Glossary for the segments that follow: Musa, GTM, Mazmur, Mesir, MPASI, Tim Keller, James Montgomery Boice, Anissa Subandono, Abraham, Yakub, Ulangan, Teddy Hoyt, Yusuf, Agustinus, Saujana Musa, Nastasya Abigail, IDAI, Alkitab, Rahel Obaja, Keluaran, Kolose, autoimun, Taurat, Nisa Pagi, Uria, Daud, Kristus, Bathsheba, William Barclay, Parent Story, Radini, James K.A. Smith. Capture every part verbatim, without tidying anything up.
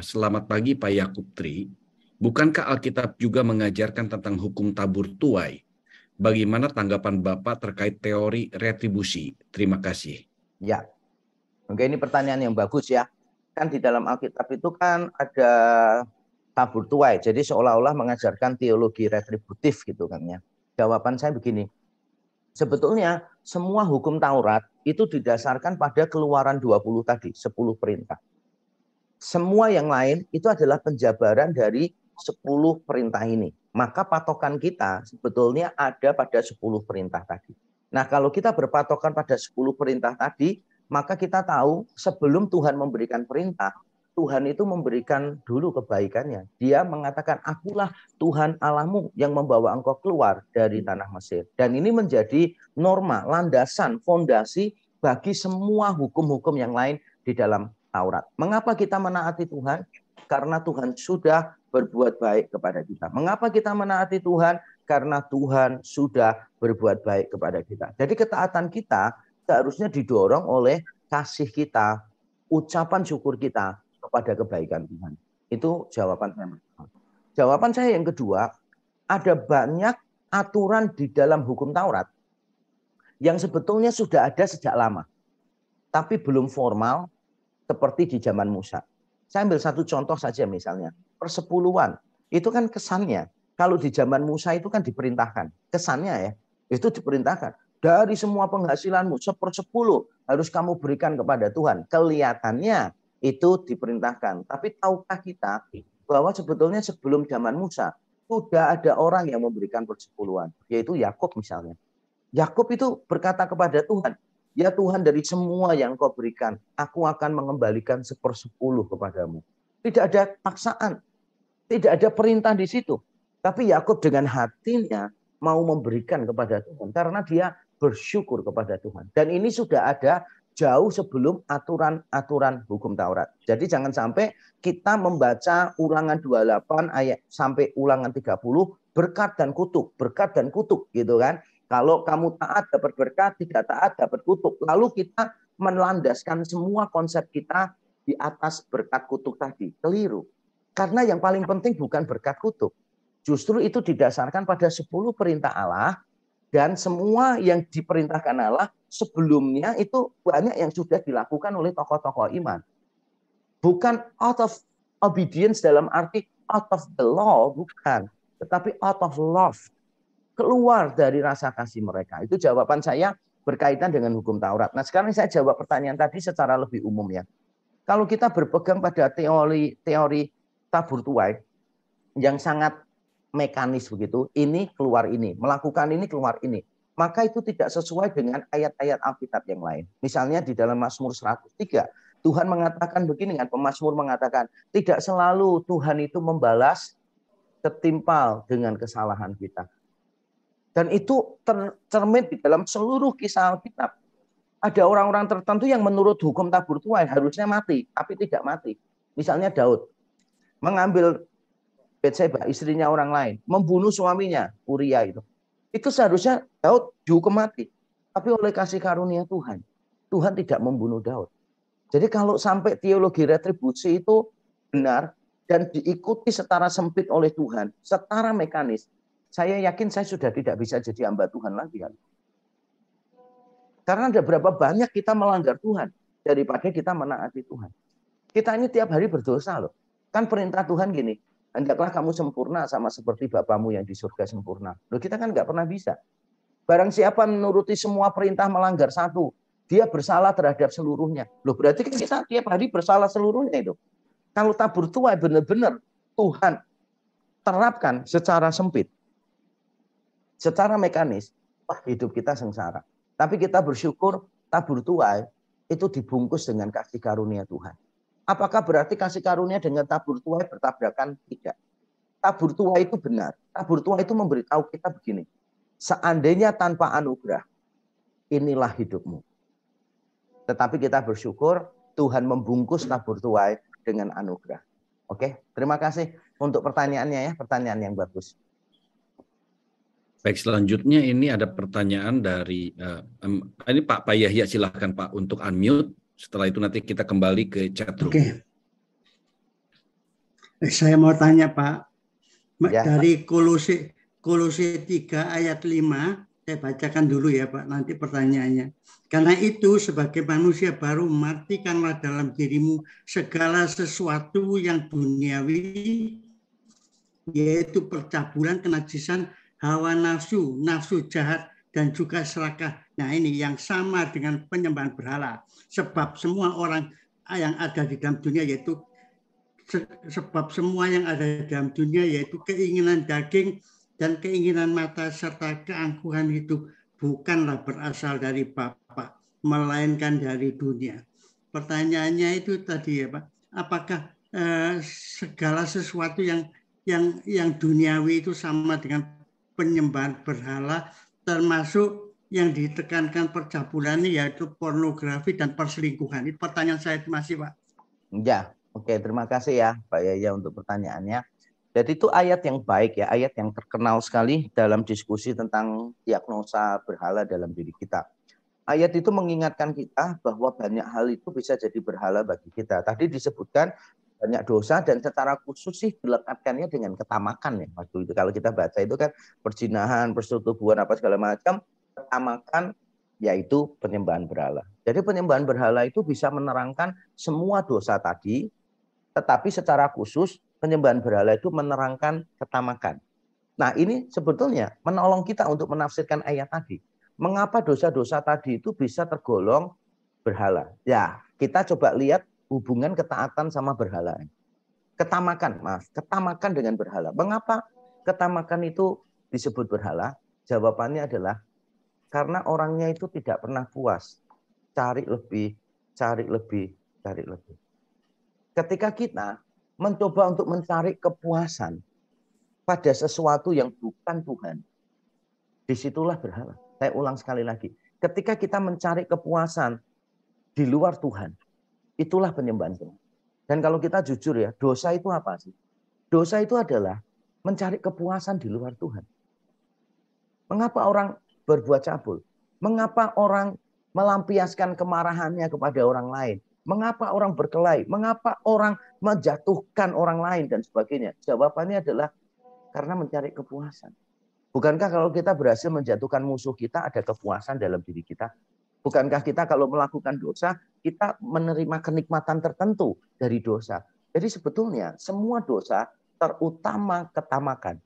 Selamat pagi Pak Yakub Tri. Bukankah Alkitab juga mengajarkan tentang hukum tabur tuai? Bagaimana tanggapan Bapak terkait teori retribusi? Terima kasih. Ya, oke, ini pertanyaan yang bagus ya. Kan di dalam Alkitab itu kan ada tabur tuai, jadi seolah-olah mengajarkan teologi retributif gitu kan ya. Jawaban saya begini, sebetulnya semua hukum Taurat itu didasarkan pada Keluaran dua puluh tadi, sepuluh perintah. Semua yang lain itu adalah penjabaran dari sepuluh perintah ini. Maka patokan kita sebetulnya ada pada sepuluh perintah tadi. Nah, kalau kita berpatokan pada sepuluh perintah tadi, maka kita tahu sebelum Tuhan memberikan perintah, Tuhan itu memberikan dulu kebaikannya. Dia mengatakan, "Akulah Tuhan Allahmu yang membawa engkau keluar dari tanah Mesir." Dan ini menjadi norma, landasan, fondasi bagi semua hukum-hukum yang lain di dalam Taurat. Mengapa kita menaati Tuhan? Karena Tuhan sudah berbuat baik kepada kita. Mengapa kita menaati Tuhan? Karena Tuhan sudah berbuat baik kepada kita. Jadi ketaatan kita seharusnya didorong oleh kasih kita, ucapan syukur kita kepada kebaikan Tuhan. Itu jawaban saya. Jawaban saya yang kedua, ada banyak aturan di dalam hukum Taurat yang sebetulnya sudah ada sejak lama, tapi belum formal seperti di zaman Musa. Saya ambil satu contoh saja misalnya. Persepuluhan. Itu kan kesannya. Kalau di zaman Musa itu kan diperintahkan. Kesannya ya. Itu diperintahkan. Dari semua penghasilanmu, sepersepuluh harus kamu berikan kepada Tuhan. Kelihatannya itu diperintahkan. Tapi tahukah kita bahwa sebetulnya sebelum zaman Musa, sudah ada orang yang memberikan persepuluhan. Yaitu Yakub misalnya. Yakub itu berkata kepada Tuhan, "Ya Tuhan, dari semua yang Kau berikan, aku akan mengembalikan sepersepuluh kepadamu." Tidak ada paksaan, tidak ada perintah di situ. Tapi Yakub dengan hatinya mau memberikan kepada Tuhan karena dia bersyukur kepada Tuhan. Dan ini sudah ada jauh sebelum aturan-aturan hukum Taurat. Jadi jangan sampai kita membaca Ulangan dua puluh delapan ayat sampai Ulangan tiga puluh berkat dan kutuk, berkat dan kutuk gitu kan. Kalau kamu taat dapat berkat, tidak taat dapat kutuk. Lalu kita melandaskan semua konsep kita di atas berkat kutuk tadi. Keliru. Karena yang paling penting bukan berkat kutuk. Justru itu didasarkan pada sepuluh perintah Allah. Dan semua yang diperintahkan Allah sebelumnya itu banyak yang sudah dilakukan oleh tokoh-tokoh iman. Bukan out of obedience dalam arti out of the law. Bukan. Tetapi out of love. Keluar dari rasa kasih mereka. Itu jawaban saya berkaitan dengan hukum Taurat. Nah, sekarang saya jawab pertanyaan tadi secara lebih umum ya. Kalau kita berpegang pada teori teori tabur tuai yang sangat mekanis begitu, ini keluar ini, melakukan ini keluar ini, maka itu tidak sesuai dengan ayat-ayat Alkitab yang lain. Misalnya di dalam Mazmur seratus tiga, Tuhan mengatakan begini kan, pemazmur mengatakan, "Tidak selalu Tuhan itu membalas setimpal dengan kesalahan kita." Dan itu tercermin di dalam seluruh kisah Alkitab. Ada orang-orang tertentu yang menurut hukum tabur tuai harusnya mati, tapi tidak mati. Misalnya Daud mengambil Bathsheba, istrinya orang lain, membunuh suaminya, Uria itu. Itu seharusnya Daud dihukum mati. Tapi oleh kasih karunia Tuhan, Tuhan tidak membunuh Daud. Jadi kalau sampai teologi retribusi itu benar dan diikuti secara sempit oleh Tuhan, secara mekanis, saya yakin saya sudah tidak bisa jadi hamba Tuhan lagi. Karena ada berapa banyak kita melanggar Tuhan daripada kita menaati Tuhan. Kita ini tiap hari berdosa loh. Kan perintah Tuhan gini, "Hendaklah kamu sempurna sama seperti Bapamu yang di surga sempurna." Loh, kita kan nggak pernah bisa. Barang siapa menuruti semua perintah melanggar satu, dia bersalah terhadap seluruhnya. Loh, berarti kan kita tiap hari bersalah seluruhnya itu. Kalau tabur tuai benar-benar Tuhan terapkan secara sempit, secara mekanis, wah hidup kita sengsara. Tapi kita bersyukur tabur tuai itu dibungkus dengan kasih karunia Tuhan. Apakah berarti kasih karunia dengan tabur tuai bertabrakan? Tidak. Tabur tuai itu benar. Tabur tuai itu memberitahu kita begini. Seandainya tanpa anugerah, inilah hidupmu. Tetapi kita bersyukur Tuhan membungkus tabur tuai dengan anugerah. Oke, terima kasih untuk pertanyaannya ya. Pertanyaan yang bagus. Baik, selanjutnya ini ada pertanyaan dari uh, um, ini Pak Pak Yahya, silahkan Pak untuk unmute. Setelah itu nanti kita kembali ke chatroom. Oke. Saya mau tanya Pak, ya. Dari Kolose Kolose tiga ayat lima, saya bacakan dulu ya Pak, nanti pertanyaannya. Karena itu sebagai manusia baru matikanlah dalam dirimu segala sesuatu yang duniawi, yaitu percabulan, kenajisan, hawa nafsu, nafsu jahat, dan juga serakah. Nah ini yang sama dengan penyembahan berhala. Sebab semua orang yang ada di dalam dunia yaitu sebab semua yang ada dalam dunia yaitu keinginan daging dan keinginan mata serta keangkuhan hidup bukanlah berasal dari Bapa, melainkan dari dunia. Pertanyaannya itu tadi ya Pak, apakah eh, segala sesuatu yang yang yang duniawi itu sama dengan penyembahan berhala, termasuk yang ditekankan percabulan yaitu pornografi dan perselingkuhan? Itu pertanyaan saya masih Pak. Ya. Oke, terima kasih ya Pak Yaya untuk pertanyaannya. Jadi itu ayat yang baik ya, ayat yang terkenal sekali dalam diskusi tentang diagnosa berhala dalam diri kita. Ayat itu mengingatkan kita bahwa banyak hal itu bisa jadi berhala bagi kita. Tadi disebutkan banyak dosa dan secara khusus sih dilekatkannya dengan ketamakan ya. Waktu itu kalau kita baca itu kan perzinahan, persetubuhan apa segala macam, ketamakan yaitu penyembahan berhala. Jadi penyembahan berhala itu bisa menerangkan semua dosa tadi. Tetapi secara khusus penyembahan berhala itu menerangkan ketamakan. Nah ini sebetulnya menolong kita untuk menafsirkan ayat tadi. Mengapa dosa-dosa tadi itu bisa tergolong berhala? Ya kita coba lihat hubungan ketaatan sama berhala. Ketamakan, maaf, ketamakan dengan berhala. Mengapa ketamakan itu disebut berhala? Jawabannya adalah karena orangnya itu tidak pernah puas. Cari lebih, cari lebih, cari lebih. Ketika kita mencoba untuk mencari kepuasan pada sesuatu yang bukan Tuhan, disitulah berhala. Saya ulang sekali lagi. Ketika kita mencari kepuasan di luar Tuhan, itulah penyembahan Tuhan. Dan kalau kita jujur ya, dosa itu apa sih? Dosa itu adalah mencari kepuasan di luar Tuhan. Mengapa orang berbuat cabul? Mengapa orang melampiaskan kemarahannya kepada orang lain? Mengapa orang berkelahi? Mengapa orang menjatuhkan orang lain dan sebagainya? Jawabannya adalah karena mencari kepuasan. Bukankah kalau kita berhasil menjatuhkan musuh kita ada kepuasan dalam diri kita? Bukankah kita kalau melakukan dosa kita menerima kenikmatan tertentu dari dosa? Jadi sebetulnya semua dosa terutama ketamakan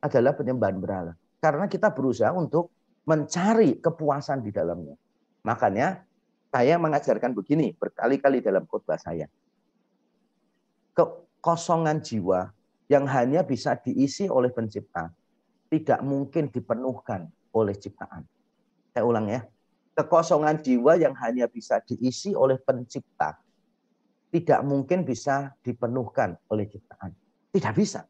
adalah penyembahan berhala. Karena kita berusaha untuk mencari kepuasan di dalamnya. Makanya saya mengajarkan begini berkali-kali dalam khotbah saya. Kekosongan jiwa yang hanya bisa diisi oleh pencipta tidak mungkin dipenuhkan oleh ciptaan. Saya ulang ya. Kekosongan jiwa yang hanya bisa diisi oleh pencipta tidak mungkin bisa dipenuhkan oleh ciptaan. Tidak bisa.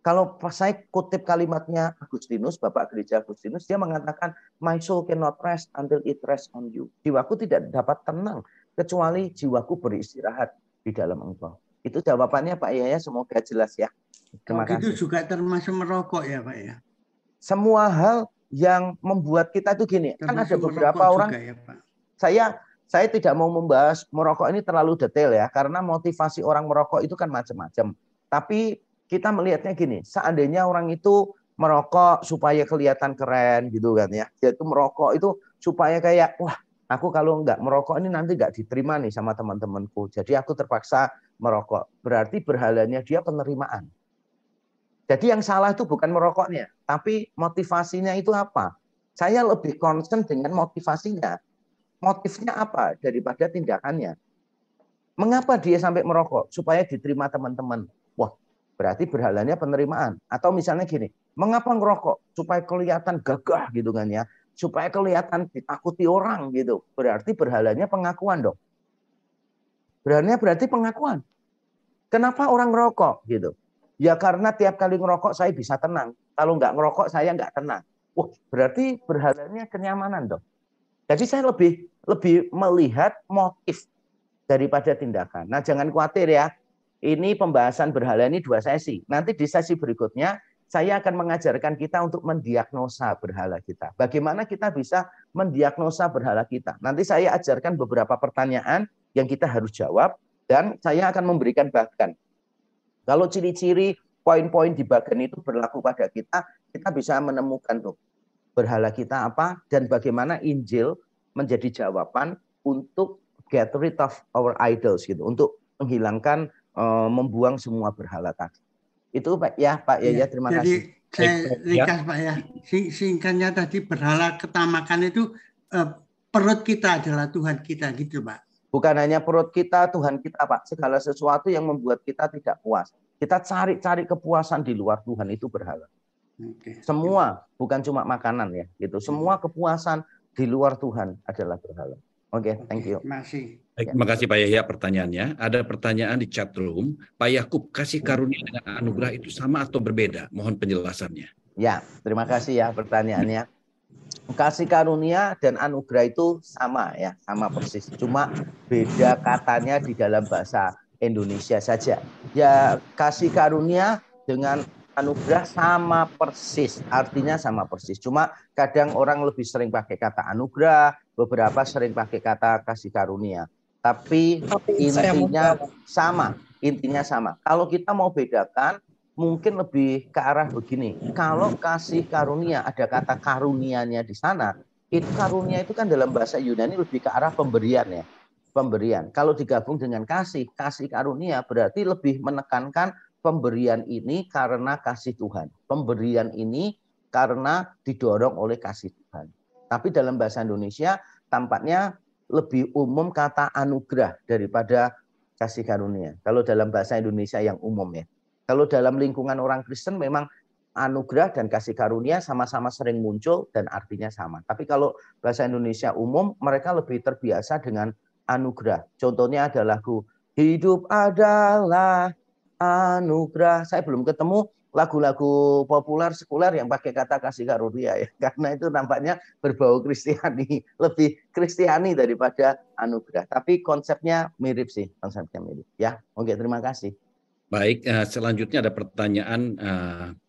Kalau saya kutip kalimatnya Agustinus, Bapak Gereja Agustinus, dia mengatakan, "My soul cannot rest until it rests on you." Jiwaku tidak dapat tenang kecuali jiwaku beristirahat di dalam Engkau. Itu jawabannya Pak Yaya, semoga jelas ya. Terima kasih. Itu juga termasuk merokok ya Pak ya. Semua hal yang membuat kita itu gini. Termasuk kan ada beberapa orang. Ya, Pak. Saya saya tidak mau membahas merokok ini terlalu detail ya, karena motivasi orang merokok itu kan macam-macam. Tapi kita melihatnya gini, seandainya orang itu merokok supaya kelihatan keren gitu kan ya. Dia itu merokok itu supaya kayak, wah aku kalau nggak merokok ini nanti nggak diterima nih sama teman-temanku. Jadi aku terpaksa merokok. Berarti berhalanya dia penerimaan. Jadi yang salah itu bukan merokoknya, tapi motivasinya itu apa? Saya lebih concern dengan motivasinya. Motifnya apa daripada tindakannya. Mengapa dia sampai merokok? Supaya diterima teman-teman. Wah. Berarti berhalanya penerimaan. Atau misalnya gini, mengapa ngerokok? Supaya kelihatan gagah gitu kan ya. Supaya kelihatan ditakuti orang gitu. Berarti berhalanya pengakuan dong. Berhalanya berarti pengakuan. Kenapa orang ngerokok gitu? Ya karena tiap kali ngerokok saya bisa tenang. Kalau nggak ngerokok saya nggak tenang. Wah, berarti berhalanya kenyamanan dong. Jadi saya lebih lebih melihat motif daripada tindakan. Nah jangan khawatir ya. Ini pembahasan berhala ini dua sesi. Nanti di sesi berikutnya saya akan mengajarkan kita untuk mendiagnosa berhala kita. Bagaimana kita bisa mendiagnosa berhala kita. Nanti saya ajarkan beberapa pertanyaan yang kita harus jawab. Dan saya akan memberikan bahkan Kalau ciri-ciri poin-poin di bagian itu berlaku pada kita, kita bisa menemukan tuh berhala kita apa dan bagaimana Injil menjadi jawaban untuk get rid of our idols gitu, untuk menghilangkan, uh, membuang semua berhala tadi. Itu Pak ya, Pak ya, ya, ya terima jadi, kasih. Saya ringkas, Pak ya. Singkatnya tadi berhala ketamakan itu eh, perut kita adalah Tuhan kita gitu, Pak. Bukan hanya perut kita, Tuhan kita, Pak. Segala sesuatu yang membuat kita tidak puas. Kita cari-cari kepuasan di luar Tuhan itu berhala. Okay. Semua, bukan cuma makanan ya, gitu. Semua kepuasan di luar Tuhan adalah berhala. Oke, okay, thank you. Terima kasih. Terima kasih Pak Yahya pertanyaannya. Ada pertanyaan di chat room. Pak Yakub, kasih karunia dengan anugerah itu sama atau berbeda? Mohon penjelasannya. Ya, terima kasih ya pertanyaannya. Kasih karunia dan anugerah itu sama ya, sama persis. Cuma beda katanya di dalam bahasa Indonesia saja. Ya, kasih karunia dengan anugerah sama persis. Artinya sama persis. Cuma kadang orang lebih sering pakai kata anugerah, beberapa sering pakai kata kasih karunia, tapi intinya sama, intinya sama. Kalau kita mau bedakan, mungkin lebih ke arah begini. Kalau kasih karunia ada kata karunianya di sana, itu karunia itu kan dalam bahasa Yunani lebih ke arah pemberian ya, pemberian. Kalau digabung dengan kasih, kasih karunia berarti lebih menekankan pemberian ini karena kasih Tuhan, pemberian ini karena didorong oleh kasih Tuhan. Tapi dalam bahasa Indonesia tampaknya lebih umum kata anugerah daripada kasih karunia. Kalau dalam bahasa Indonesia yang umum ya. Kalau dalam lingkungan orang Kristen memang anugerah dan kasih karunia sama-sama sering muncul dan artinya sama. Tapi kalau bahasa Indonesia umum mereka lebih terbiasa dengan anugerah. Contohnya ada lagu Hidup Adalah Anugerah. Saya belum ketemu lagu-lagu populer sekuler yang pakai kata kasih karunia ya, karena itu nampaknya berbau Kristiani, lebih Kristiani daripada anugerah. Tapi konsepnya mirip sih, konsepnya mirip ya. Oke, terima kasih. Baik, selanjutnya ada pertanyaan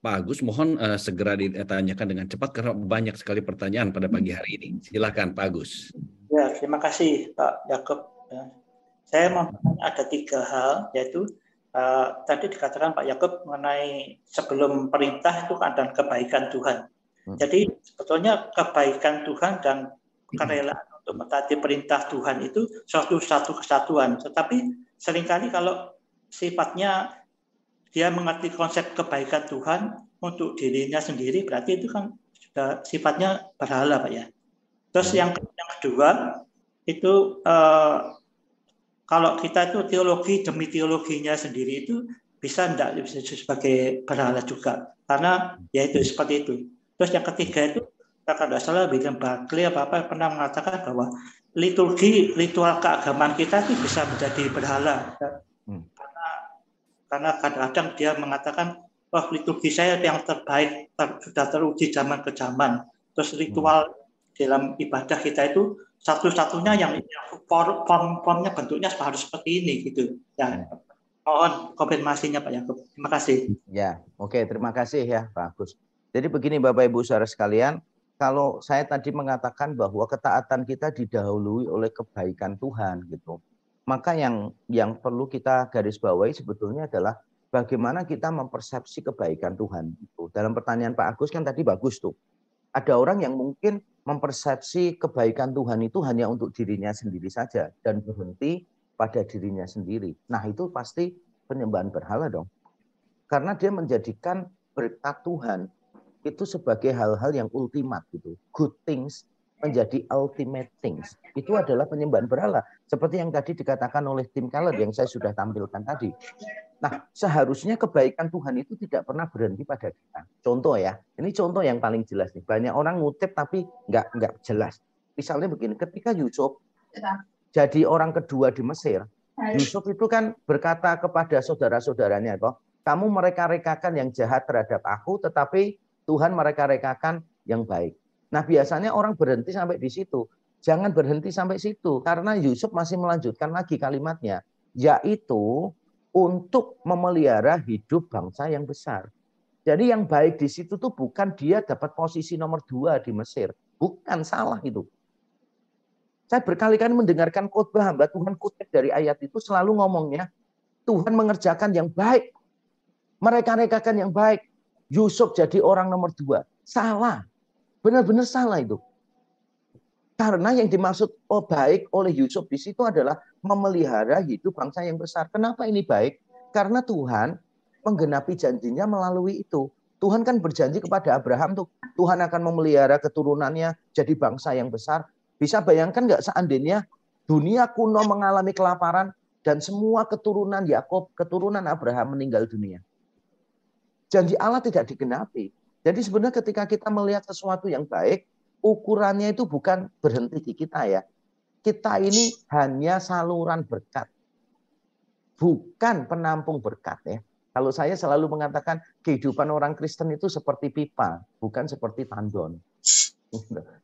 Pak Agus, mohon segera ditanyakan dengan cepat karena banyak sekali pertanyaan pada pagi hari ini. Silakan Pak Agus. Ya, terima kasih Pak Yakub. Saya mau ada tiga hal, yaitu Uh, tadi dikatakan Pak Yakub mengenai sebelum perintah itu dan kebaikan Tuhan. Jadi sebetulnya kebaikan Tuhan dan kerelaan untuk mentaati perintah Tuhan itu suatu satu kesatuan. Tetapi seringkali kalau sifatnya dia mengerti konsep kebaikan Tuhan untuk dirinya sendiri, berarti itu kan sudah sifatnya berhala, Pak ya. Terus yang kedua itu uh, kalau kita itu teologi demi teologinya sendiri itu bisa enggak sebagai berhala juga. Karena ya itu seperti itu. Terus yang ketiga itu, kalau tidak salah William Barclay apa-apa pernah mengatakan bahwa liturgi, ritual keagamaan kita itu bisa menjadi berhala. Hmm. Karena karena kadang-kadang dia mengatakan, wah liturgi saya yang terbaik, ter, sudah teruji zaman ke zaman. Terus ritual hmm. dalam ibadah kita itu, satu-satunya yang form-formnya bentuknya harus seperti ini gitu. Ya, mohon konfirmasinya Pak Yakub. Terima kasih. Ya, oke, okay, terima kasih ya Pak Agus. Jadi begini Bapak Ibu Saudara sekalian, kalau saya tadi mengatakan bahwa ketaatan kita didahului oleh kebaikan Tuhan gitu, maka yang yang perlu kita garis bawahi sebetulnya adalah bagaimana kita mempersepsi kebaikan Tuhan itu. Dalam pertanyaan Pak Agus kan tadi bagus tuh. Ada orang yang mungkin mempersepsi kebaikan Tuhan itu hanya untuk dirinya sendiri saja dan berhenti pada dirinya sendiri. Nah itu pasti penyembahan berhala dong. Karena dia menjadikan berkat Tuhan itu sebagai hal-hal yang ultimate gitu. Good things menjadi ultimate things. Itu adalah penyembahan berhala. Seperti yang tadi dikatakan oleh Tim Keller yang saya sudah tampilkan tadi. Nah seharusnya kebaikan Tuhan itu tidak pernah berhenti pada kita. Contoh ya, ini contoh yang paling jelas nih. Banyak orang ngutip tapi nggak nggak jelas. Misalnya begini, ketika Yusuf jadi orang kedua di Mesir, Yusuf itu kan berkata kepada saudara-saudaranya, kok kamu mereka-rekakan yang jahat terhadap aku, tetapi Tuhan mereka-rekakan yang baik. Nah biasanya orang berhenti sampai di situ. Jangan berhenti sampai situ, karena Yusuf masih melanjutkan lagi kalimatnya, yaitu untuk memelihara hidup bangsa yang besar. Jadi yang baik di situ tuh bukan dia dapat posisi nomor dua di Mesir. Bukan, salah itu. Saya berkali-kali mendengarkan khotbah hamba Tuhan kutip dari ayat itu selalu ngomongnya, Tuhan mengerjakan yang baik mereka-rekakan yang baik. Yusuf jadi orang nomor dua. Salah. Benar-benar salah itu. Karena yang dimaksud oh baik oleh Yusuf di situ adalah memelihara hidup bangsa yang besar. Kenapa ini baik? Karena Tuhan menggenapi janjinya melalui itu. Tuhan kan berjanji kepada Abraham tuh, Tuhan akan memelihara keturunannya jadi bangsa yang besar. Bisa bayangkan nggak seandainya dunia kuno mengalami kelaparan dan semua keturunan Yakub, keturunan Abraham meninggal dunia. Janji Allah tidak digenapi. Jadi sebenarnya ketika kita melihat sesuatu yang baik, ukurannya itu bukan berhenti di kita ya. Kita ini hanya saluran berkat. Bukan penampung berkat ya. Kalau saya selalu mengatakan kehidupan orang Kristen itu seperti pipa, bukan seperti tandon.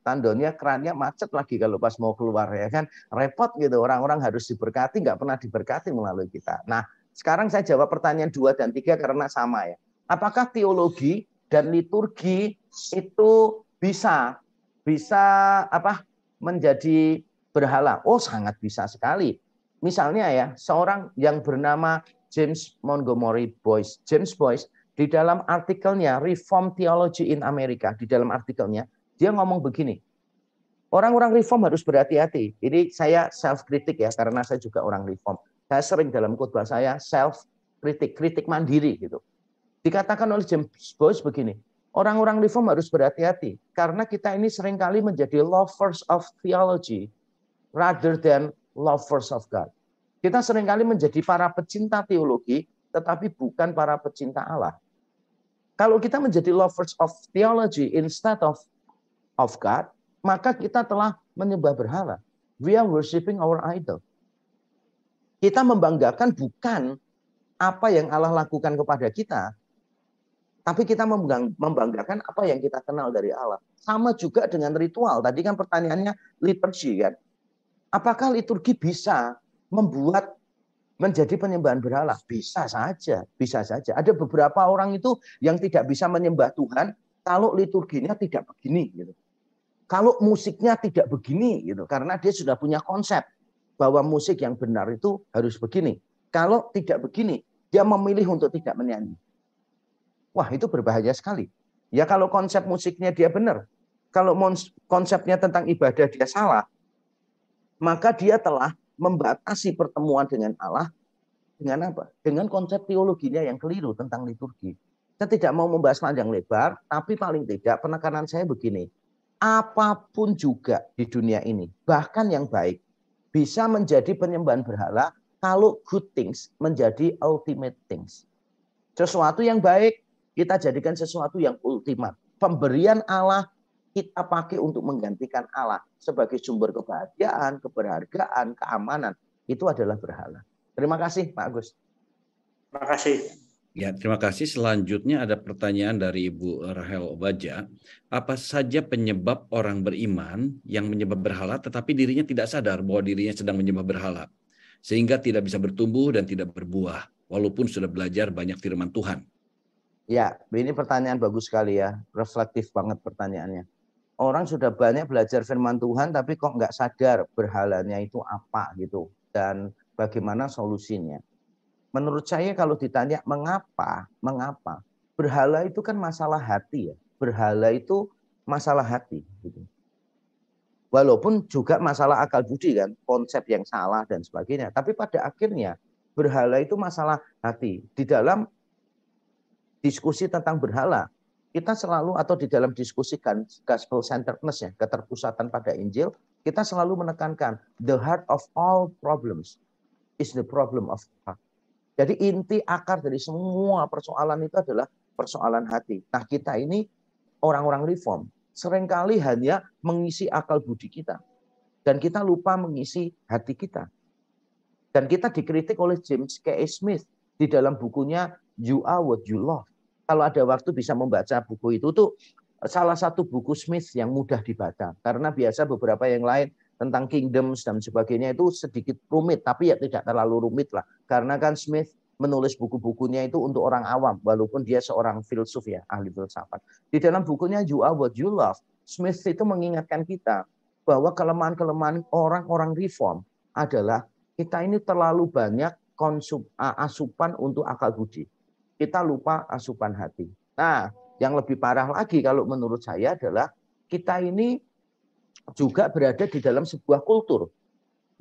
Tandonnya kerannya macet lagi kalau pas mau keluar ya kan. Repot gitu, orang-orang harus diberkati, nggak pernah diberkati melalui kita. Nah sekarang saya jawab pertanyaan dua dan tiga karena sama ya. Apakah teologi dan liturgi itu bisa bisa apa menjadi berhala? Oh, sangat bisa sekali. Misalnya ya, seorang yang bernama James Montgomery Boice. James Boice di dalam artikelnya Reform Theology in America, di dalam artikelnya dia ngomong begini. Orang-orang reform harus berhati-hati. Ini saya self kritik ya karena saya juga orang reform. Saya sering dalam khotbah saya self kritik, kritik mandiri gitu. Dikatakan oleh James Boice begini. Orang-orang reform harus berhati-hati karena kita ini seringkali menjadi lovers of theology rather than lovers of God. Kita seringkali menjadi para pecinta teologi tetapi bukan para pecinta Allah. Kalau kita menjadi lovers of theology instead of of God, maka kita telah menyembah berhala. We are worshiping our idol. Kita membanggakan bukan apa yang Allah lakukan kepada kita, tapi kita membanggakan apa yang kita kenal dari Allah. Sama juga dengan ritual. Tadi kan pertanyaannya liturgi kan. Apakah liturgi bisa membuat menjadi penyembahan berhala? Bisa saja, bisa saja. Ada beberapa orang itu yang tidak bisa menyembah Tuhan kalau liturginya tidak begini gitu. Kalau musiknya tidak begini gitu, karena dia sudah punya konsep bahwa musik yang benar itu harus begini. Kalau tidak begini, dia memilih untuk tidak menyanyi. Wah, itu berbahaya sekali. Ya kalau konsep musiknya dia benar, kalau konsepnya tentang ibadah dia salah, maka dia telah membatasi pertemuan dengan Allah dengan apa? Dengan konsep teologinya yang keliru tentang liturgi. Saya tidak mau membahas panjang lebar, tapi paling tidak penekanan saya begini. Apapun juga di dunia ini, bahkan yang baik, bisa menjadi penyembahan berhala kalau good things menjadi ultimate things. Sesuatu yang baik kita jadikan sesuatu yang ultimat. Pemberian Allah kita pakai untuk menggantikan Allah sebagai sumber kebahagiaan, keberhargaan, keamanan. Itu adalah berhala. Terima kasih Pak Agus. Terima kasih. Ya, terima kasih. Selanjutnya ada pertanyaan dari Ibu Rahel Obaja. Apa saja penyebab orang beriman yang menyembah berhala tetapi dirinya tidak sadar bahwa dirinya sedang menyembah berhala? Sehingga tidak bisa bertumbuh dan tidak berbuah walaupun sudah belajar banyak firman Tuhan. Ya, ini pertanyaan bagus sekali ya. Reflektif banget pertanyaannya. Orang sudah banyak belajar firman Tuhan, tapi kok nggak sadar berhalanya itu apa gitu. Dan bagaimana solusinya. Menurut saya kalau ditanya mengapa, mengapa? Berhala itu kan masalah hati ya. Berhala itu masalah hati. Gitu. Walaupun juga masalah akal budi kan. Konsep yang salah dan sebagainya. Tapi pada akhirnya berhala itu masalah hati. Di dalam diskusi tentang berhala, kita selalu atau di dalam diskusikan gospel centeredness ya, keterpusatan pada Injil, kita selalu menekankan the heart of all problems is the problem of heart. Jadi inti akar dari semua persoalan itu adalah persoalan hati. Nah kita ini orang-orang reform seringkali hanya mengisi akal budi kita dan kita lupa mengisi hati kita. Dan kita dikritik oleh James K A. Smith di dalam bukunya You Are What You Love. Kalau ada waktu bisa membaca buku itu tuh salah satu buku Smith yang mudah dibaca karena biasa beberapa yang lain tentang kingdoms dan sebagainya itu sedikit rumit tapi ya tidak terlalu rumit lah karena kan Smith menulis buku-bukunya itu untuk orang awam walaupun dia seorang filsuf ya, ahli filsafat. Di dalam bukunya You Are What You Love, Smith itu mengingatkan kita bahwa kelemahan-kelemahan orang-orang reform adalah kita ini terlalu banyak konsum, asupan untuk akal budi. kita lupa asupan hati. Nah, yang lebih parah lagi kalau menurut saya adalah kita ini juga berada di dalam sebuah kultur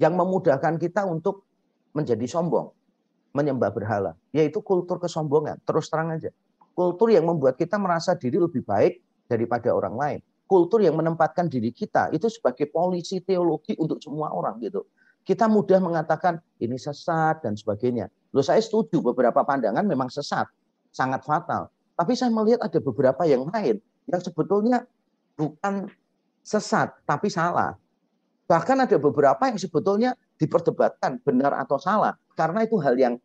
yang memudahkan kita untuk menjadi sombong, menyembah berhala, yaitu kultur kesombongan. Terus terang aja, kultur yang membuat kita merasa diri lebih baik daripada orang lain. Kultur yang menempatkan diri kita itu sebagai polisi teologi untuk semua orang gitu. Kita mudah mengatakan ini sesat dan sebagainya. Loh, saya setuju beberapa pandangan memang sesat, sangat fatal. Tapi saya melihat ada beberapa yang lain yang sebetulnya bukan sesat tapi salah. Bahkan ada beberapa yang sebetulnya diperdebatkan benar atau salah karena itu hal yang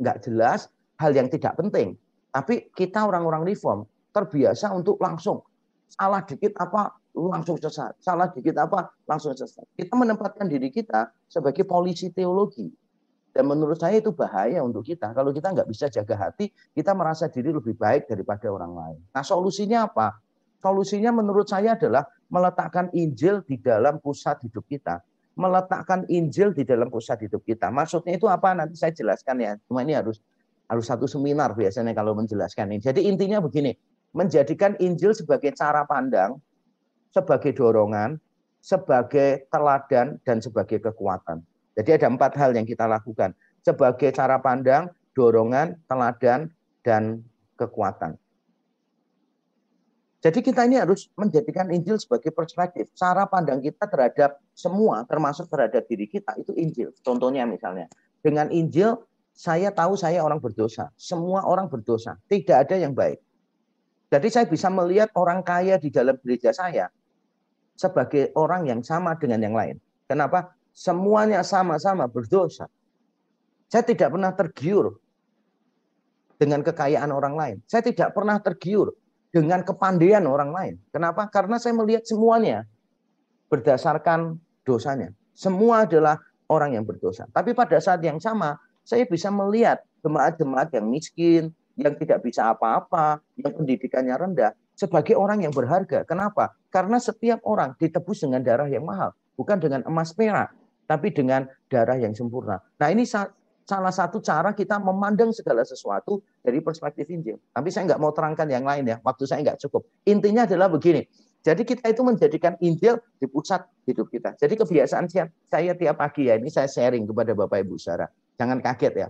nggak jelas, hal yang tidak penting. Tapi kita orang-orang reform terbiasa untuk langsung salah dikit apa langsung sesat, salah dikit apa langsung sesat. Kita menempatkan diri kita sebagai polisi teologi. Dan menurut saya itu bahaya untuk kita. Kalau kita nggak bisa jaga hati, kita merasa diri lebih baik daripada orang lain. Nah, solusinya apa? Solusinya menurut saya adalah meletakkan Injil di dalam pusat hidup kita. Meletakkan Injil di dalam pusat hidup kita. Maksudnya itu apa? Nanti saya jelaskan ya. Cuma ini harus harus satu seminar biasanya kalau menjelaskan ini. Jadi intinya begini. Menjadikan Injil sebagai cara pandang, sebagai dorongan, sebagai teladan, dan sebagai kekuatan. Jadi ada empat hal yang kita lakukan. Sebagai cara pandang, dorongan, teladan, dan kekuatan. Jadi kita ini harus menjadikan Injil sebagai perspektif. Cara pandang kita terhadap semua, termasuk terhadap diri kita, itu Injil. Contohnya misalnya, dengan Injil, saya tahu saya orang berdosa. Semua orang berdosa. Tidak ada yang baik. Jadi saya bisa melihat orang kaya di dalam gereja saya sebagai orang yang sama dengan yang lain. Kenapa? Semuanya sama-sama berdosa. Saya tidak pernah tergiur dengan kekayaan orang lain. Saya tidak pernah tergiur dengan kepandaian orang lain. Kenapa? Karena saya melihat semuanya berdasarkan dosanya. Semua adalah orang yang berdosa. Tapi pada saat yang sama, saya bisa melihat jemaat-jemaat yang miskin, yang tidak bisa apa-apa, yang pendidikannya rendah, sebagai orang yang berharga. Kenapa? Karena setiap orang ditebus dengan darah yang mahal, bukan dengan emas perak, tapi dengan darah yang sempurna. Nah, ini salah satu cara kita memandang segala sesuatu dari perspektif Injil. Tapi saya nggak mau terangkan yang lain ya, waktu saya nggak cukup. Intinya adalah begini, jadi kita itu menjadikan Injil di pusat hidup kita. Jadi kebiasaan saya, saya tiap pagi ya, ini saya sharing kepada Bapak Ibu Saudara. Jangan kaget ya.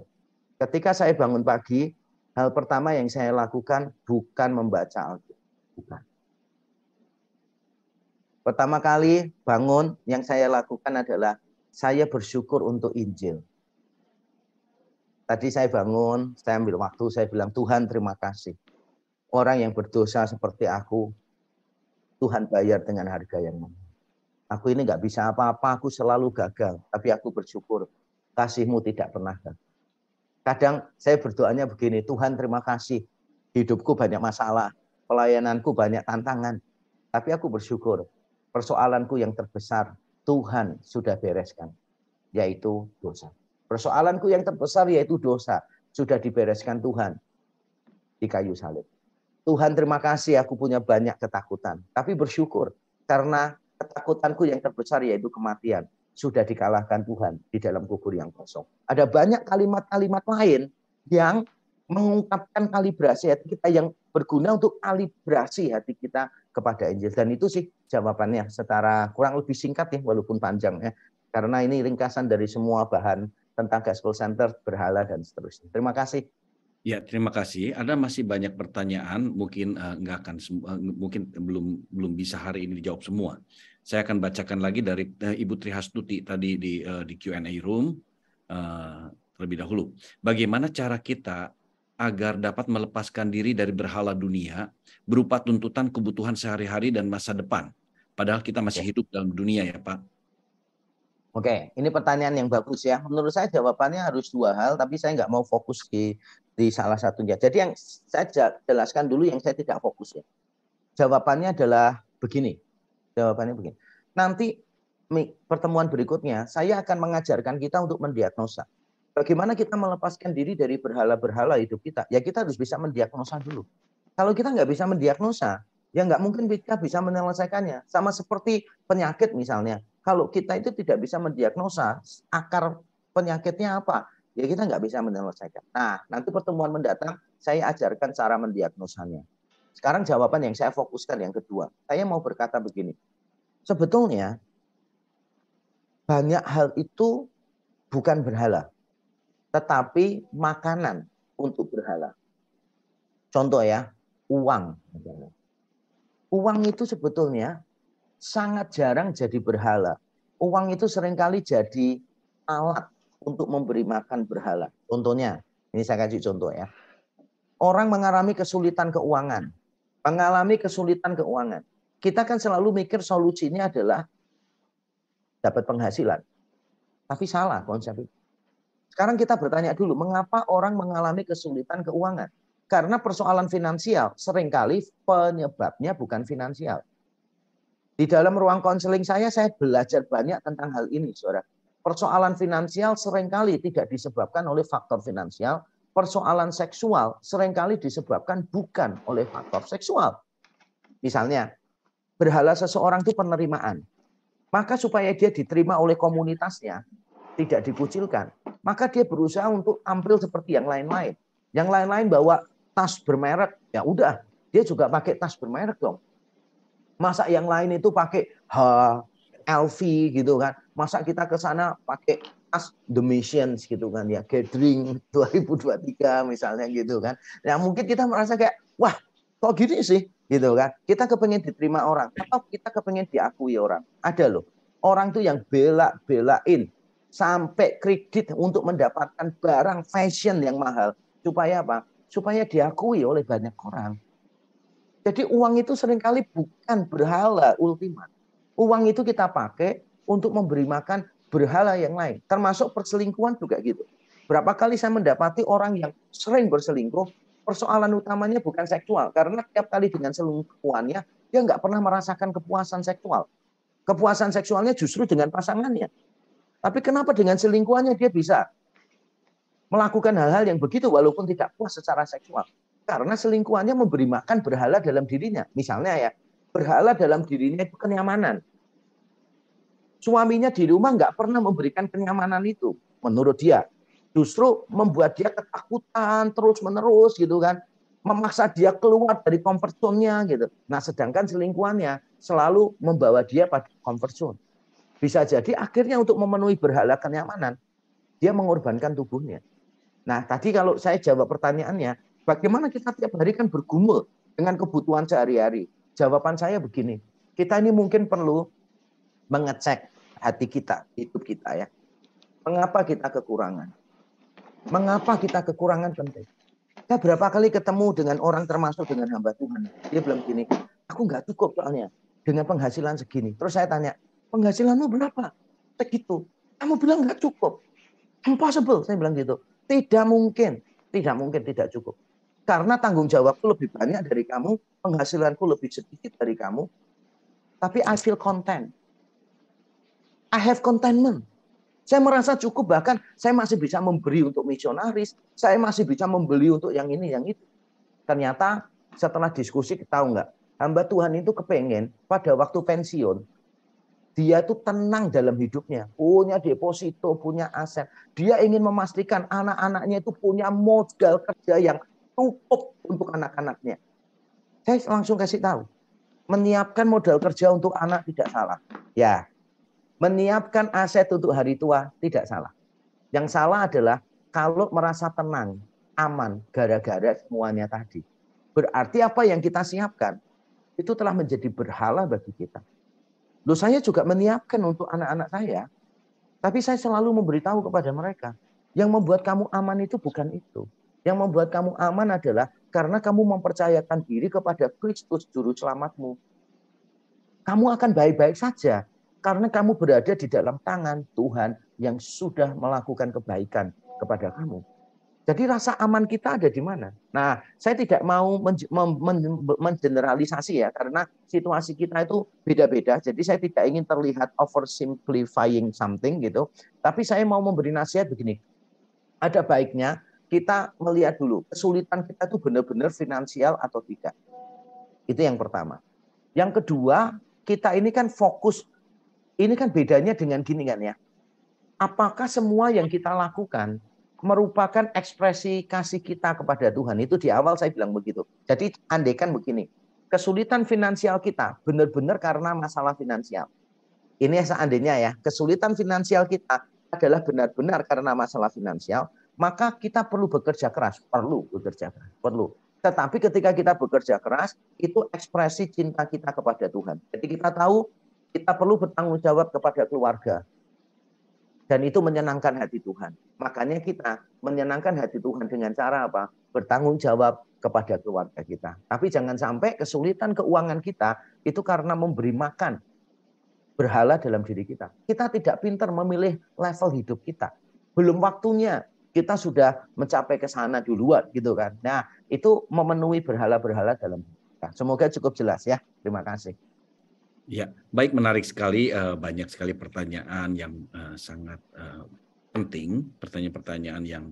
Ketika saya bangun pagi, hal pertama yang saya lakukan bukan membaca Alkitab. Bukan. Pertama kali bangun yang saya lakukan adalah saya bersyukur untuk Injil. Tadi saya bangun, saya ambil waktu, saya bilang, Tuhan terima kasih. Orang yang berdosa seperti aku, Tuhan bayar dengan harga yang mahal. Aku ini nggak bisa apa-apa, aku selalu gagal. Tapi aku bersyukur, kasih-Mu tidak pernah gagal. Kadang saya berdoanya begini, Tuhan terima kasih, hidupku banyak masalah, pelayananku banyak tantangan. Tapi aku bersyukur, persoalanku yang terbesar Tuhan sudah bereskan, yaitu dosa. Persoalanku yang terbesar yaitu dosa, sudah dibereskan Tuhan di kayu salib. Tuhan terima kasih, aku punya banyak ketakutan. Tapi bersyukur, karena ketakutanku yang terbesar yaitu kematian. Sudah dikalahkan Tuhan di dalam kubur yang kosong. Ada banyak kalimat-kalimat lain yang mengungkapkan kalibrasi hati kita, yang berguna untuk kalibrasi hati kita kepada Injil. Dan itu sih jawabannya secara kurang lebih singkat ya, walaupun panjang ya. Karena ini ringkasan dari semua bahan tentang Gospel Center, berhala, dan seterusnya. Terima kasih. Ya, terima kasih. Ada masih banyak pertanyaan, mungkin uh, nggak akan uh, mungkin belum belum bisa hari ini dijawab semua. Saya akan bacakan lagi dari uh, Ibu Trihastuti tadi di uh, di Q and A room uh, terlebih dahulu. Bagaimana cara kita agar dapat melepaskan diri dari berhala dunia berupa tuntutan kebutuhan sehari-hari dan masa depan, padahal kita masih hidup dalam dunia ya, Pak? Oke, ini pertanyaan yang bagus ya. Menurut saya jawabannya harus dua hal, tapi saya nggak mau fokus di di salah satunya. Jadi yang saya jelaskan dulu yang saya tidak fokus ya. Jawabannya adalah begini. Jawabannya begini. Nanti pertemuan berikutnya saya akan mengajarkan kita untuk mendiagnosa. Bagaimana kita melepaskan diri dari berhala-berhala hidup kita? Ya kita harus bisa mendiagnosa dulu. Kalau kita nggak bisa mendiagnosa, ya nggak mungkin kita bisa menyelesaikannya. Sama seperti penyakit misalnya. Kalau kita itu tidak bisa mendiagnosa akar penyakitnya apa, ya kita nggak bisa menyelesaikan. Nah, nanti pertemuan mendatang saya ajarkan cara mendiagnosannya. Sekarang jawaban yang saya fokuskan yang kedua. Saya mau berkata begini. Sebetulnya banyak hal itu bukan berhala, tetapi makanan untuk berhala. Contoh ya, uang. Uang itu sebetulnya sangat jarang jadi berhala. Uang itu seringkali jadi alat untuk memberi makan berhala. Contohnya, ini saya kasih contoh ya. Orang mengalami kesulitan keuangan. Mengalami kesulitan keuangan. Kita kan selalu mikir solusinya adalah dapat penghasilan. Tapi salah konsep itu. Sekarang kita bertanya dulu, mengapa orang mengalami kesulitan keuangan? Karena persoalan finansial seringkali penyebabnya bukan finansial. Di dalam ruang konseling saya, saya belajar banyak tentang hal ini, saudara. Persoalan finansial seringkali tidak disebabkan oleh faktor finansial. Persoalan seksual seringkali disebabkan bukan oleh faktor seksual. Misalnya, berhala seseorang itu penerimaan. Maka supaya dia diterima oleh komunitasnya, tidak dikucilkan. Maka dia berusaha untuk tampil seperti yang lain-lain. Yang lain-lain bawa tas bermerek, ya udah, dia juga pakai tas bermerek dong. Masa yang lain itu pakai L V gitu kan. Masa kita ke sana pakai tas The Missions gitu kan ya, Gathering dua ribu dua puluh tiga misalnya gitu kan. Nah, mungkin kita merasa kayak wah, kok gini sih gitu kan. Kita kepengen diterima orang atau kita kepengen diakui orang. Ada loh, orang tuh yang bela-belain sampai kredit untuk mendapatkan barang fashion yang mahal. Supaya apa? Supaya diakui oleh banyak orang. Jadi uang itu seringkali bukan berhala ultimat. Uang itu kita pakai untuk memberi makan berhala yang lain. Termasuk perselingkuhan juga gitu. Berapa kali saya mendapati orang yang sering berselingkuh, persoalan utamanya bukan seksual. Karena tiap kali dengan selingkuhannya, dia nggak pernah merasakan kepuasan seksual. Kepuasan seksualnya justru dengan pasangannya. Tapi kenapa dengan selingkuhannya dia bisa melakukan hal-hal yang begitu walaupun tidak puas secara seksual? Karena selingkuhannya memberi makan berhala dalam dirinya. Misalnya ya, berhala dalam dirinya itu kenyamanan. Suaminya di rumah nggak pernah memberikan kenyamanan itu menurut dia. Justru membuat dia ketakutan terus-menerus gitu kan. Memaksa dia keluar dari comfort zone-nya gitu. Nah, sedangkan selingkuhannya selalu membawa dia pada comfort zone. Bisa jadi akhirnya untuk memenuhi berhala kenyamanan, dia mengorbankan tubuhnya. Nah, tadi kalau saya jawab pertanyaannya, bagaimana kita tiap hari kan bergumul dengan kebutuhan sehari-hari? Jawaban saya begini, kita ini mungkin perlu mengecek hati kita, hidup kita ya. Mengapa kita kekurangan? Mengapa kita kekurangan penting? Kita berapa kali ketemu dengan orang termasuk dengan hamba Tuhan. Dia bilang gini, aku nggak cukup soalnya dengan penghasilan segini. Terus saya tanya, penghasilanmu berapa? Segitu. Kamu bilang nggak cukup. Impossible, saya bilang gitu. Tidak mungkin. Tidak mungkin tidak cukup. Karena tanggung jawabku lebih banyak dari kamu, penghasilanku lebih sedikit dari kamu. Tapi I feel content. I have contentment. Saya merasa cukup, bahkan saya masih bisa memberi untuk misionaris, saya masih bisa membeli untuk yang ini, yang itu. Ternyata setelah diskusi, tahu nggak? Hamba Tuhan itu kepengen pada waktu pensiun, dia itu tenang dalam hidupnya. Punya deposito, punya aset. Dia ingin memastikan anak-anaknya itu punya modal kerja yang cukup untuk anak-anaknya. Saya langsung kasih tahu. Menyiapkan modal kerja untuk anak tidak salah. Ya, menyiapkan aset untuk hari tua tidak salah. Yang salah adalah kalau merasa tenang, aman, gara-gara semuanya tadi. Berarti apa yang kita siapkan, itu telah menjadi berhala bagi kita. Loh, saya juga menyiapkan untuk anak-anak saya, tapi saya selalu memberitahu kepada mereka, yang membuat kamu aman itu bukan itu. Yang membuat kamu aman adalah karena kamu mempercayakan diri kepada Kristus Juru Selamatmu. Kamu akan baik-baik saja, karena kamu berada di dalam tangan Tuhan yang sudah melakukan kebaikan kepada kamu. Jadi rasa aman kita ada di mana? Nah, saya tidak mau mengeneralisasi ya, karena situasi kita itu beda-beda. Jadi saya tidak ingin terlihat oversimplifying something gitu. Tapi saya mau memberi nasihat begini. Ada baiknya kita melihat dulu kesulitan kita itu benar-benar finansial atau tidak. Itu yang pertama. Yang kedua, kita ini kan fokus. Ini kan bedanya dengan gini kan ya. Apakah semua yang kita lakukan merupakan ekspresi kasih kita kepada Tuhan. Itu di awal saya bilang begitu. Jadi andaikan begini, kesulitan finansial kita benar-benar karena masalah finansial. Ini seandainya ya, kesulitan finansial kita adalah benar-benar karena masalah finansial, maka kita perlu bekerja keras, perlu bekerja keras, perlu. Tetapi ketika kita bekerja keras, itu ekspresi cinta kita kepada Tuhan. Jadi kita tahu kita perlu bertanggung jawab kepada keluarga. Dan itu menyenangkan hati Tuhan. Makanya kita menyenangkan hati Tuhan dengan cara apa? Bertanggung jawab kepada keluarga kita. Tapi jangan sampai kesulitan keuangan kita itu karena memberi makan berhala dalam diri kita. Kita tidak pintar memilih level hidup kita. Belum waktunya kita sudah mencapai ke sana duluan gitu kan. Nah, itu memenuhi berhala-berhala dalam diri kita. Semoga cukup jelas ya. Terima kasih. Ya, baik, menarik sekali, banyak sekali pertanyaan yang sangat penting, pertanyaan-pertanyaan yang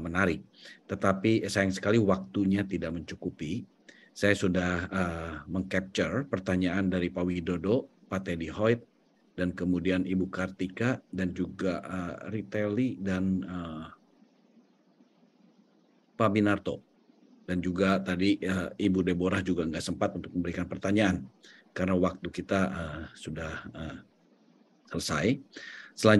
menarik. Tetapi sayang sekali waktunya tidak mencukupi. Saya sudah mengcapture pertanyaan dari Pak Widodo, Pak Teddy Hoyt, dan kemudian Ibu Kartika, dan juga Riteli dan Pak Binarto, dan juga tadi Ibu Deborah juga nggak sempat untuk memberikan pertanyaan. Karena waktu kita uh, sudah uh, selesai. Selanjutnya